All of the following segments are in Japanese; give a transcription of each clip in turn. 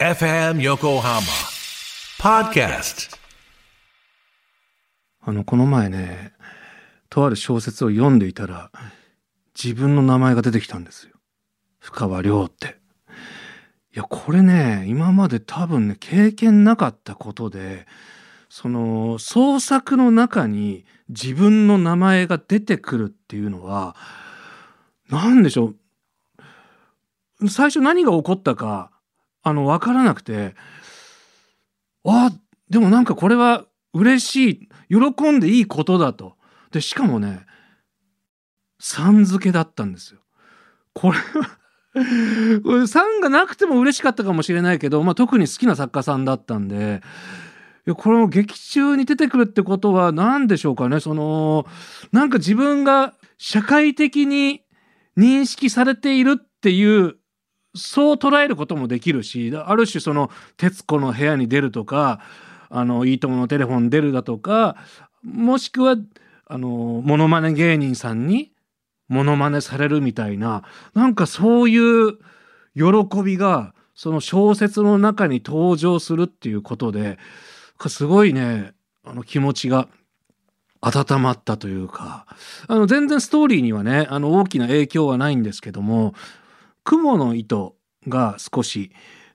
FM 横浜ポッドキャスト。この前ね、とある小説を読んでいたら自分の名前が出てきたんですよ。深川亮って。いや、これね、今まで多分ね、経験なかったことで、その創作の中に自分の名前が出てくるっていうのは、なんでしょう、最初何が起こったか分からなくて、でもなんかこれは嬉しい、喜んでいいことだと。でしかもね、さん付けだったんですよ。これはさんがなくても嬉しかったかもしれないけど、特に好きな作家さんだったんで、これも劇中に出てくるってことは何でしょうかね。そのなんか自分が社会的に認識されているっていう、そう捉えることもできるし、ある種その徹子の部屋に出るとか、いいとものテレフォン出るだとか、もしくはモノマネ芸人さんにモノマネされるみたいな、なんかそういう喜びがその小説の中に登場するっていうことで、すごいね、気持ちが温まったというか、全然ストーリーにはね、大きな影響はないんですけども、雲の糸が少し、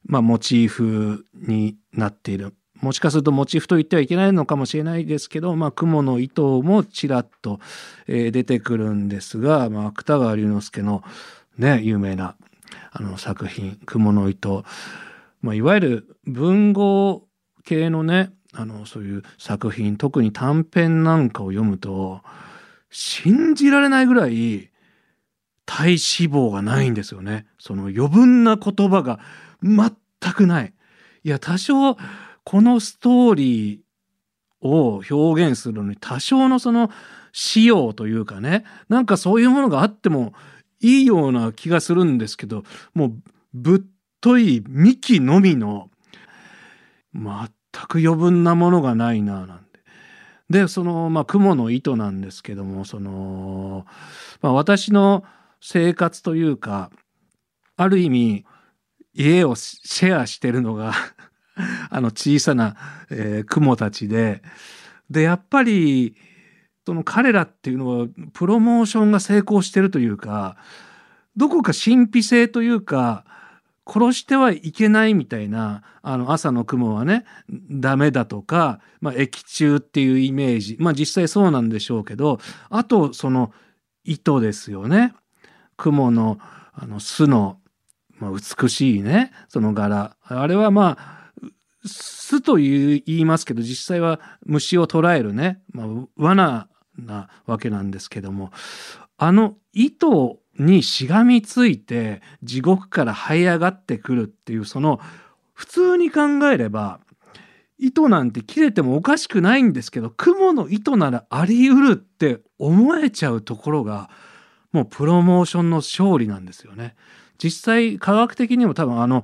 モチーフになっている。もしかするとモチーフと言ってはいけないのかもしれないですけど、雲の糸もちらっと、出てくるんですが、芥川龍之介のね、有名な作品、雲の糸。いわゆる文豪系のね、そういう作品、特に短編なんかを読むと、信じられないぐらい体脂肪がないんですよね。その余分な言葉が全くない。いや、多少このストーリーを表現するのに多少のその仕様というかね、なんかそういうものがあってもいいような気がするんですけど、もうぶっとい幹のみの全く余分なものがないなぁなんて。で、その雲の糸なんですけども、その私の生活というか、ある意味家をシェアしてるのが小さな、雲たちで、やっぱりその彼らっていうのはプロモーションが成功してるというか、どこか神秘性というか、殺してはいけないみたいな、朝の雲はね、ダメだとか、液中っていうイメージ、実際そうなんでしょうけど、あとその糸ですよね。雲の巣の、美しいね、その柄。あれは巣と言いますけど、実際は虫を捕らえるね、罠なわけなんですけども、糸にしがみついて地獄から這い上がってくるっていう、その普通に考えれば糸なんて切れてもおかしくないんですけど、雲の糸ならあり得るって思えちゃうところが、もうプロモーションの勝利なんですよね。実際科学的にも多分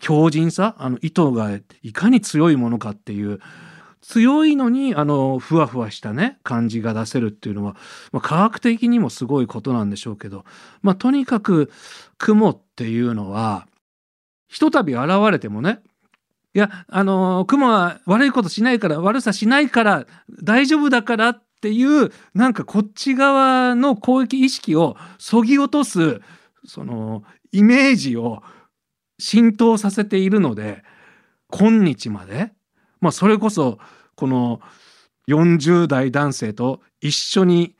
強靭さ、糸がいかに強いものかっていう、強いのにふわふわしたね感じが出せるっていうのは、科学的にもすごいことなんでしょうけど、とにかく雲っていうのはひとたび現れてもね、いや雲は悪いことしないから、悪さしないから大丈夫だからっていう、なんかこっち側の攻撃意識をそぎ落とすそのイメージを浸透させているので、今日までそれこそこの40代男性と一緒に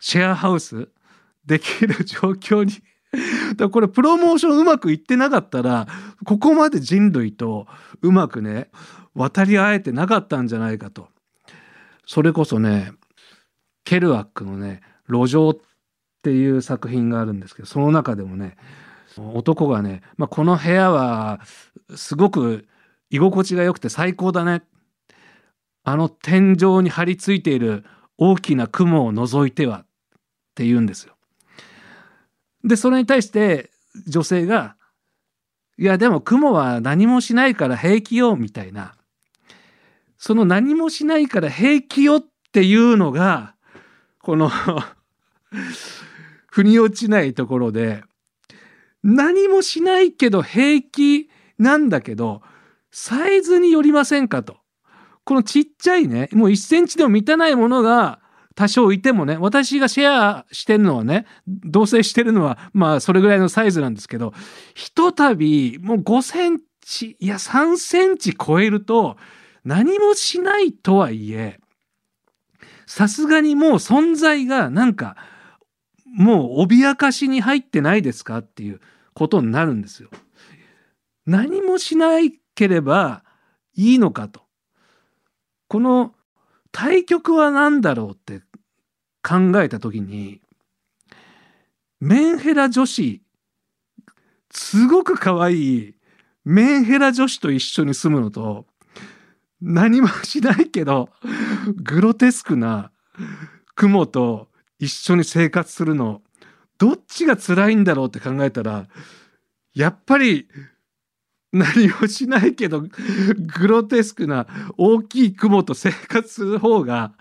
シェアハウスできる状況にだ、これプロモーションうまくいってなかったら、ここまで人類とうまくね渡り合えてなかったんじゃないかと。それこそね、ケルアックのね、路上っていう作品があるんですけど、その中でもね、男がね、この部屋はすごく居心地が良くて最高だね。あの天井に張り付いている大きな雲を除いてはって言うんですよ。でそれに対して女性が、いやでも雲は何もしないから平気よみたいな、その何もしないから平気よっていうのがこの腑に落ちないところで、何もしないけど平気なんだけどサイズによりませんかと。このちっちゃいね、もう1センチでも満たないものが多少いてもね、私がシェアしてるのはね、同棲してるのはそれぐらいのサイズなんですけど、ひとたびもう5センチいや3センチ超えると、何もしないとはいえさすがにもう存在がなんかもう脅かしに入ってないですかっていうことになるんですよ。何もしなければいいのかと。この対極は何だろうって考えた時に、メンヘラ女子、すごく可愛いメンヘラ女子と一緒に住むのと、何もしないけどグロテスクな雲と一緒に生活するの、どっちが辛いんだろうって考えたら、やっぱり何もしないけどグロテスクな大きい雲と生活する方が、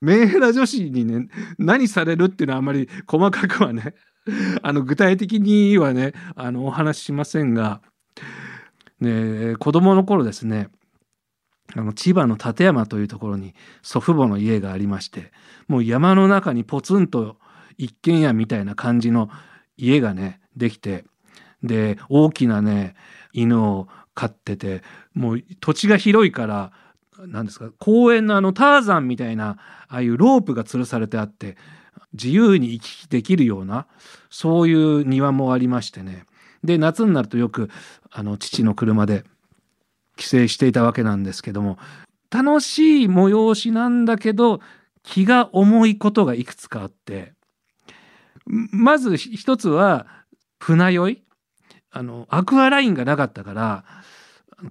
メンヘラ女子にね何されるっていうのはあまり細かくはね、具体的にはねお話ししませんが、ね、子供の頃ですね、千葉の館山というところに祖父母の家がありまして、もう山の中にポツンと一軒家みたいな感じの家がねできて、で大きなね犬を飼ってて、もう土地が広いから、何ですか、公園のターザンみたいなああいうロープが吊るされてあって、自由に行き来できるようなそういう庭もありましてね。で夏になるとよく父の車で帰省していたわけなんですけども、楽しい催しなんだけど気が重いことがいくつかあって、まず一つは船酔い、アクアラインがなかったから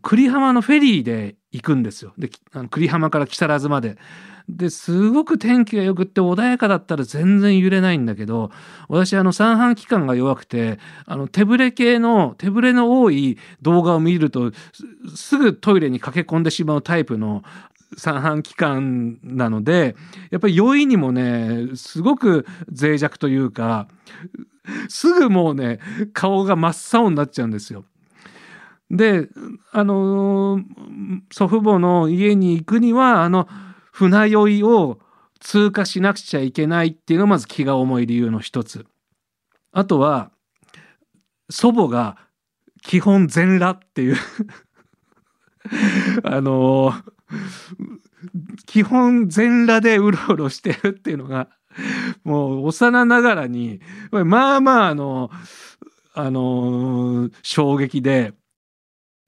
栗浜のフェリーで行くんですよ。で栗浜から木更津までですごく天気がよくって穏やかだったら全然揺れないんだけど、私三半規管が弱くて手ぶれの多い動画を見るとすぐトイレに駆け込んでしまうタイプの三半規管なので、やっぱり酔いにもねすごく脆弱というか、すぐもうね顔が真っ青になっちゃうんですよ。で祖父母の家に行くには船酔いを通過しなくちゃいけないっていうのがまず気が重い理由の一つ。あとは祖母が基本全裸っていう基本全裸でうろうろしてるっていうのが、もう幼ながらに衝撃で、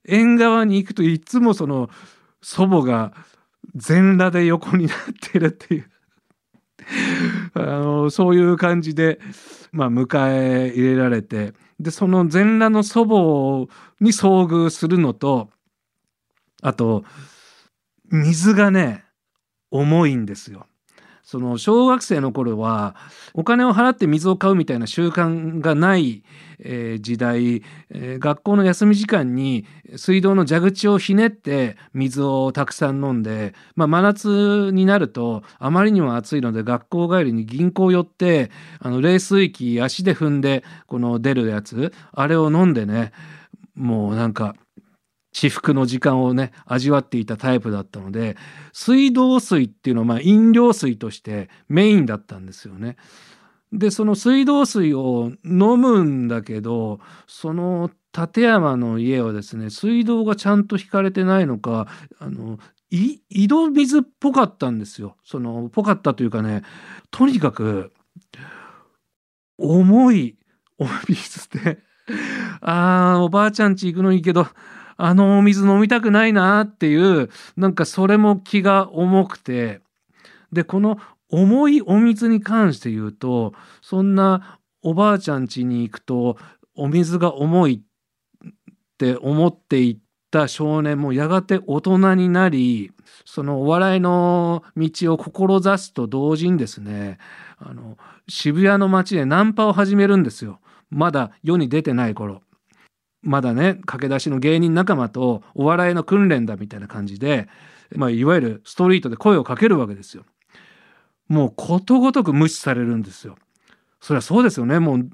縁側に行くといつもその祖母が全裸で横になってるっていうそういう感じで、迎え入れられて、でその全裸の祖母に遭遇するのと、あと水がね重いんですよ。その小学生の頃はお金を払って水を買うみたいな習慣がない、時代、学校の休み時間に水道の蛇口をひねって水をたくさん飲んで、真夏になるとあまりにも暑いので学校帰りに銀行寄って冷水液足で踏んで出るやつ、あれを飲んでね、もうなんか至福の時間をね味わっていたタイプだったので、水道水っていうのは飲料水としてメインだったんですよね。でその水道水を飲むんだけど、その館山の家はですね、水道がちゃんと引かれてないのか井戸水っぽかったんですよ。ぽかったというかね、とにかく重いお水でおばあちゃん家行くのいいけどお水飲みたくないなっていう、なんかそれも気が重くて、でこの重いお水に関して言うと、そんなおばあちゃん家に行くとお水が重いって思っていた少年もやがて大人になり、そのお笑いの道を志すと同時にですね、渋谷の街でナンパを始めるんですよ。まだ世に出てない頃、まだね、駆け出しの芸人仲間とお笑いの訓練だみたいな感じで、いわゆるストリートで声をかけるわけですよ。もうことごとく無視されるんですよ。そりゃそうですよね。もう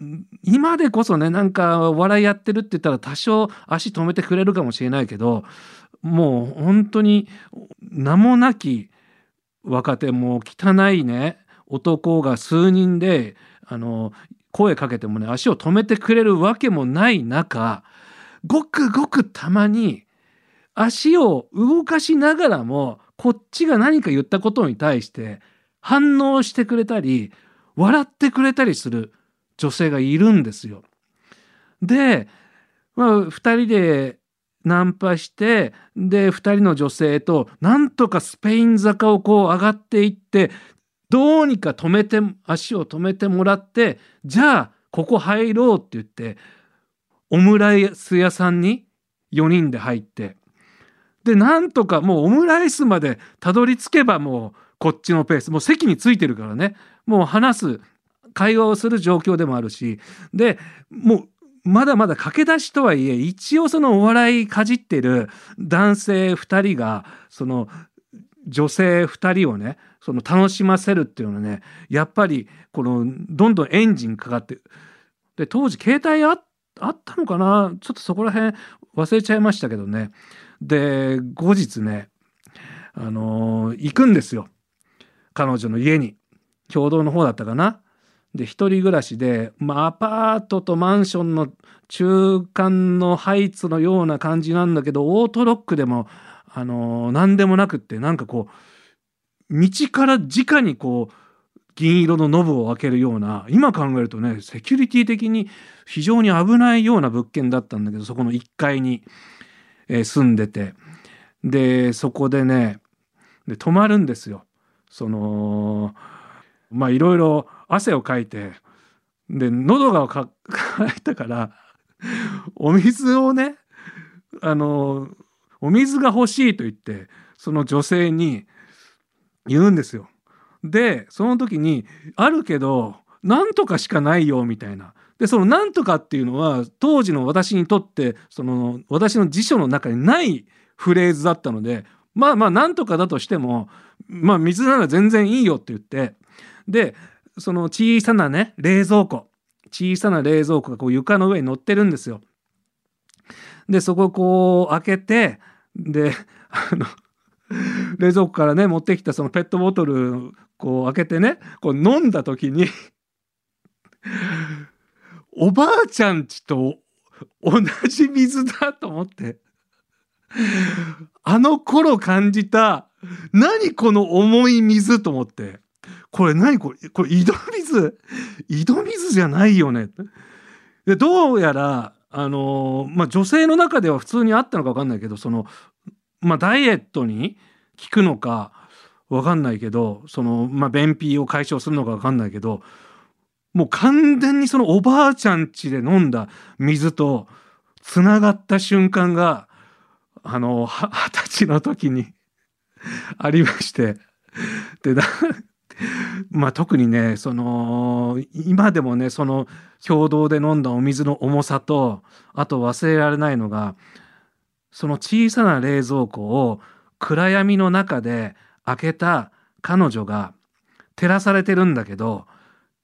今でこそね、なんか笑いやってるって言ったら多少足止めてくれるかもしれないけど、もう本当に名もなき若手、もう汚いね男が数人で声かけてもね、足を止めてくれるわけもない中、ごくごくたまに足を動かしながらもこっちが何か言ったことに対して反応してくれたり笑ってくれたりする女性がいるんですよ。で、2人でナンパして、で2人の女性となんとかスペイン坂をこう上がっていって、どうにか止めて、足を止めてもらって、じゃあここ入ろうって言ってオムライス屋さんに4人で入って、でなんとかもうオムライスまでたどり着けば、もうこっちのペース、もう席についてるからね、もう話す会話をする状況でもあるし、でもうまだまだ駆け出しとはいえ、一応そのお笑いかじってる男性2人がその女性2人をね、その楽しませるっていうのはね、やっぱりこのどんどんエンジンかかって、で当時携帯あったのかな、ちょっとそこら辺忘れちゃいましたけどね。で後日ね、行くんですよ、彼女の家に。共同の方だったかな。で一人暮らしで、アパートとマンションの中間のハイツのような感じなんだけど、オートロックでも何でもなくって、なんかこう道から直にこう銀色のノブを開けるような、今考えるとねセキュリティ的に非常に危ないような物件だったんだけど、そこの1階に住んでて、でそこでね、で泊まるんですよ。そのいろいろ汗をかいて、で喉が渇いたからお水をね、お水が欲しいと言ってその女性に言うんですよ。でその時にあるけどなんとかしかないよみたいな。でそのなんとかっていうのは当時の私にとって、その私の辞書の中にないフレーズだったので、なんとかだとしても水なら全然いいよって言って、でその小さなね小さな冷蔵庫がこう床の上に乗ってるんですよ。でそこをこう開けて、で冷蔵庫からね持ってきたそのペットボトルこう開けてね、こう飲んだ時におばあちゃんちと同じ水だと思って、あの頃感じた何この重い水と思って、これ井戸水じゃないよね。でどうやら女性の中では普通にあったのか分かんないけど、その、ダイエットに効くのか分かんないけど、その、便秘を解消するのか分かんないけど、もう完全にそのおばあちゃん家で飲んだ水とつながった瞬間が20歳の時にありまして、で特にね、その今でもね、その共同で飲んだお水の重さと、あと忘れられないのが、その小さな冷蔵庫を暗闇の中で開けた彼女が照らされてるんだけど、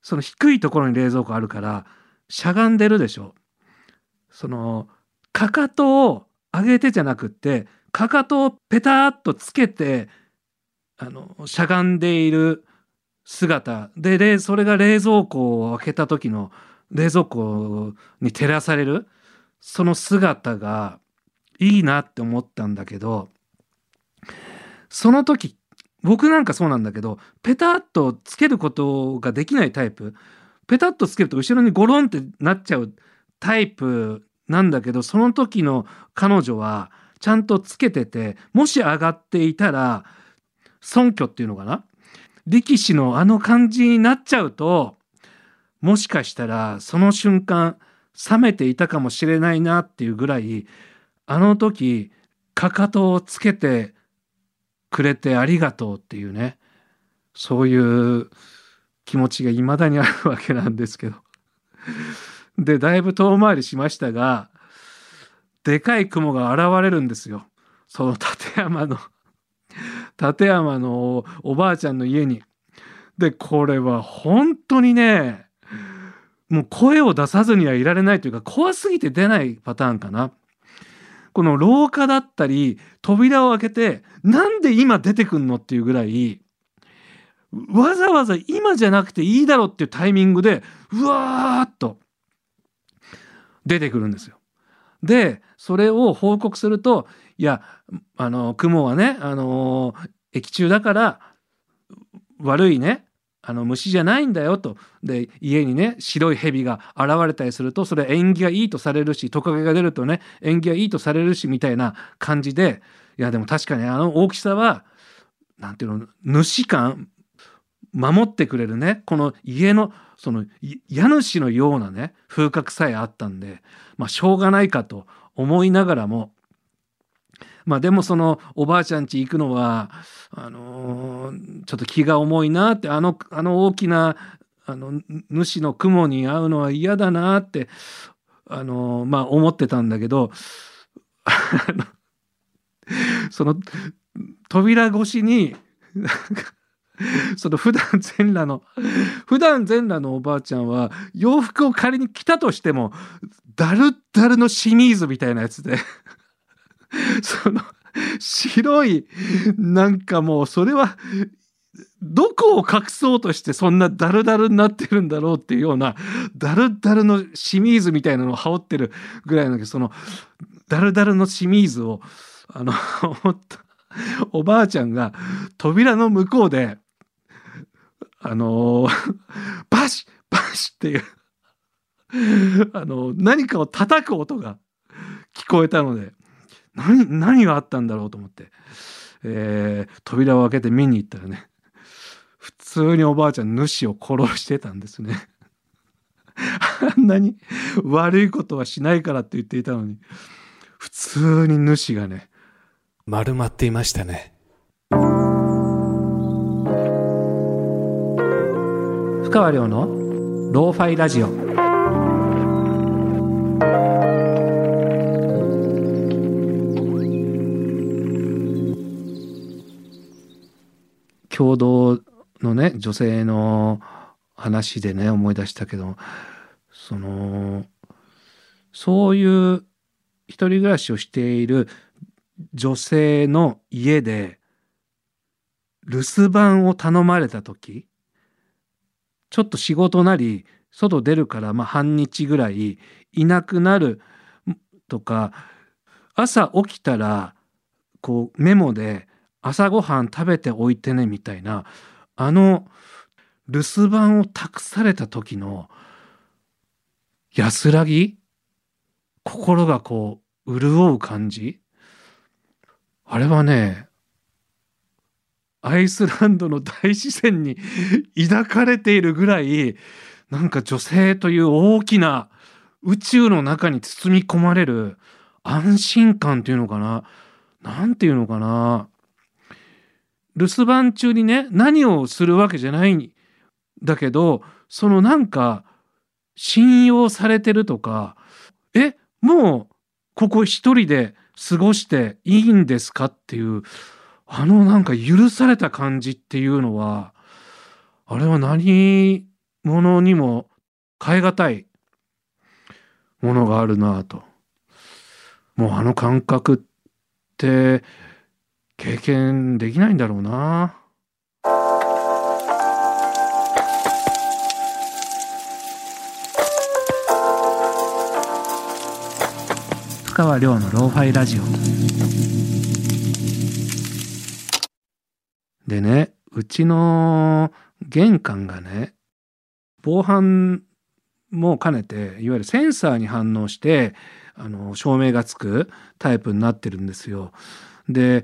その低いところに冷蔵庫あるからしゃがんでるでしょ。そのかかとを上げてじゃなくって、かかとをペタッとつけてしゃがんでいる姿 でそれが冷蔵庫を開けた時の冷蔵庫に照らされるその姿がいいなって思ったんだけど、その時僕なんかそうなんだけど、ペタッとつけることができないタイプ、ペタッとつけると後ろにゴロンってなっちゃうタイプなんだけど、その時の彼女はちゃんとつけてて、もし上がっていたら尊虚っていうのかな、力士のあの感じになっちゃうと、もしかしたらその瞬間冷めていたかもしれないなっていうぐらい、あの時かかとをつけてくれてありがとうっていうね、そういう気持ちが未だにあるわけなんですけどで、だいぶ遠回りしましたが、でかい雲が現れるんですよ。その立山のおばあちゃんの家に。で、これは本当にね、もう声を出さずにはいられないというか、怖すぎて出ないパターンかな。この廊下だったり扉を開けて、なんで今出てくんのっていうぐらい、わざわざ今じゃなくていいだろっていうタイミングでうわーっと出てくるんですよ。でそれを報告すると、いや雲はね液中だから悪いね虫じゃないんだよと。で家にね白い蛇が現れたりすると、それ縁起がいいとされるし、トカゲが出るとね縁起がいいとされるしみたいな感じで、いやでも確かにあの大きさはなんていうの、主感守ってくれるね、この家のその家主のようなね風格さえあったんで、まあしょうがないかと思いながらも、まあでもそのおばあちゃん家行くのはちょっと気が重いなって、あの大きな主の雲に会うのは嫌だなってまあ思ってたんだけどその扉越しにその普段全裸のおばあちゃんは、洋服を仮に着たとしてもダルダルのシミーズみたいなやつでその白い、なんかもうそれはどこを隠そうとしてそんなダルダルになってるんだろうっていうような、ダルダルのシミーズみたいなのを羽織ってるぐらいの、そのダルダルのシミーズをおばあちゃんが扉の向こうでバシッバシッっていう何かを叩く音が聞こえたので、何があったんだろうと思って、扉を開けて見に行ったらね、普通におばあちゃん主を殺してたんですねあんなに悪いことはしないからって言っていたのに、普通に主がね丸まっていましたね。ふかわりょうのローファイラジオ。共同のね女性の話でね思い出したけど、そういう一人暮らしをしている女性の家で留守番を頼まれた時、ちょっと仕事なり外出るから半日ぐらいいなくなるとか、朝起きたらこうメモで朝ごはん食べておいてねみたいな、あの留守番を託された時の安らぎ、心がこう潤う感じ、あれはねアイスランドの大自然に抱かれているぐらい、なんか女性という大きな宇宙の中に包み込まれる安心感っていうのかな、なんていうのかな、留守番中にね何をするわけじゃないんだけど、そのなんか信用されてるとか、もうここ一人で過ごしていいんですかっていう、なんか許された感じっていうのは、あれは何物にも代え難いものがあるなと。もうあの感覚って経験できないんだろうな。深川亮のローファイラジオでね、うちの玄関がね防犯も兼ねていわゆるセンサーに反応して照明がつくタイプになってるんですよ。で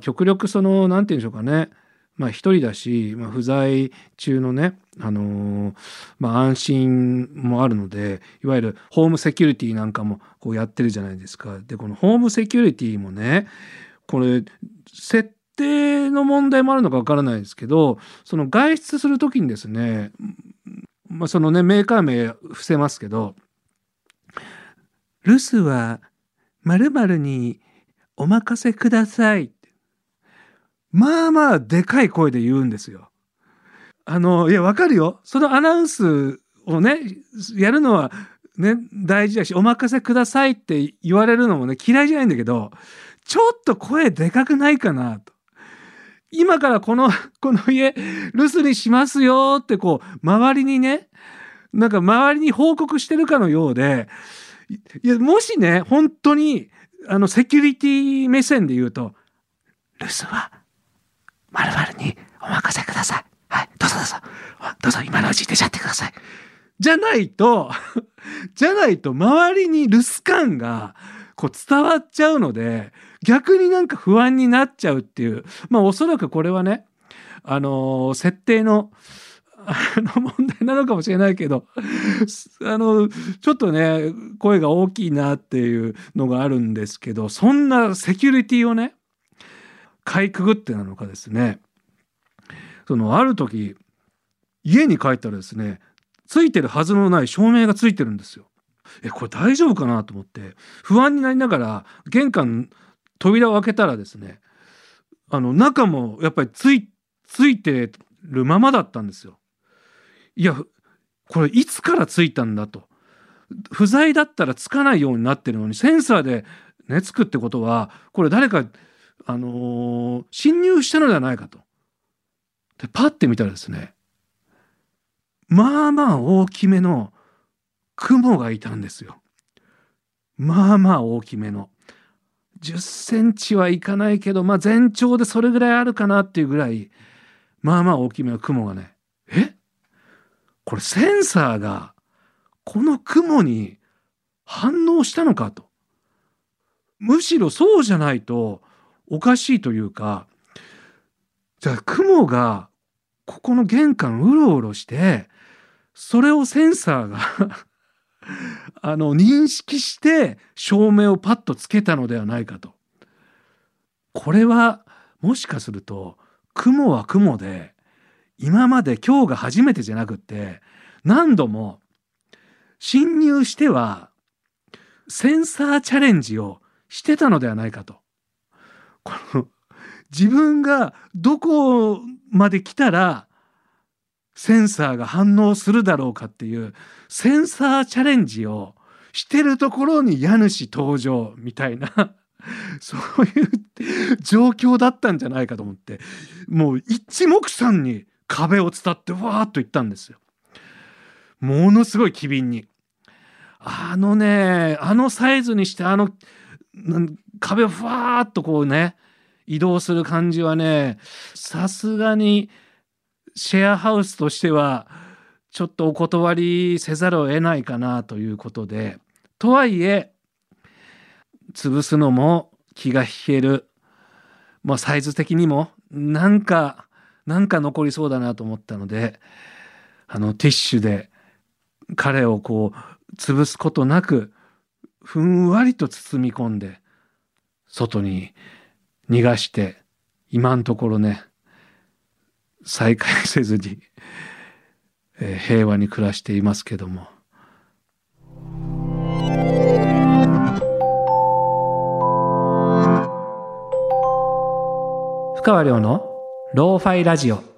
極力何て言うんでしょうかね、一人だし、不在中のね、安心もあるので、いわゆるホームセキュリティなんかもこうやってるじゃないですか。で、このホームセキュリティもね、これ設定の問題もあるのかわからないですけど、その外出するときにですね、そのね、メーカー名伏せますけど、留守は〇〇にお任せください。まあまあでかい声で言うんですよ。いや、わかるよ。そのアナウンスをね、やるのはね、大事だし、お任せくださいって言われるのもね、嫌いじゃないんだけど、ちょっと声でかくないかなと。今からこの家、留守にしますよってこう、周りにね、なんか周りに報告してるかのようで、いや、もしね、本当に、セキュリティ目線で言うと、留守は、〇〇にお任せください。はい、どうぞどうぞ。どうぞ今のうち出ちゃってください。じゃないと周りに留守感がこう伝わっちゃうので、逆になんか不安になっちゃうっていう。おそらくこれはね、設定の、問題なのかもしれないけど、ちょっとね、声が大きいなっていうのがあるんですけど、そんなセキュリティをね、かいくぐってなのかですね、ある時家に帰ったらですね、ついてるはずのない照明がついてるんですよ。これ大丈夫かなと思って不安になりながら玄関扉を開けたらですね、中もやっぱりついてるままだったんですよ。いや、これいつからついたんだと。不在だったらつかないようになってるのに、センサーでねつくってことは、これ誰か侵入したのではないかと。で、パッて見たらですね、まあまあ大きめの雲がいたんですよ。まあまあ大きめの。10センチはいかないけど、全長でそれぐらいあるかなっていうぐらい、まあまあ大きめの雲がね、これセンサーがこの雲に反応したのかと。むしろそうじゃないとおかしいというか、じゃあ雲がここの玄関うろうろして、それをセンサーが認識して照明をパッとつけたのではないかと。これはもしかすると雲は雲で、今まで今日が初めてじゃなくって何度も侵入してはセンサーチャレンジをしてたのではないかと。この自分がどこまで来たらセンサーが反応するだろうかっていうセンサーチャレンジをしてるところに家主登場みたいなそういう状況だったんじゃないかと思って、もう一目散に壁を伝ってわーっと行ったんですよ。ものすごい機敏に。サイズにして壁をふわーっとこうね、移動する感じはね、さすがにシェアハウスとしてはちょっとお断りせざるを得ないかなということで、とはいえ潰すのも気が引ける、サイズ的にもなんか残りそうだなと思ったので、ティッシュで彼をこう潰すことなくふんわりと包み込んで外に逃がして、今のところね、再会せずに、平和に暮らしていますけども。深川亮のローファイラジオ。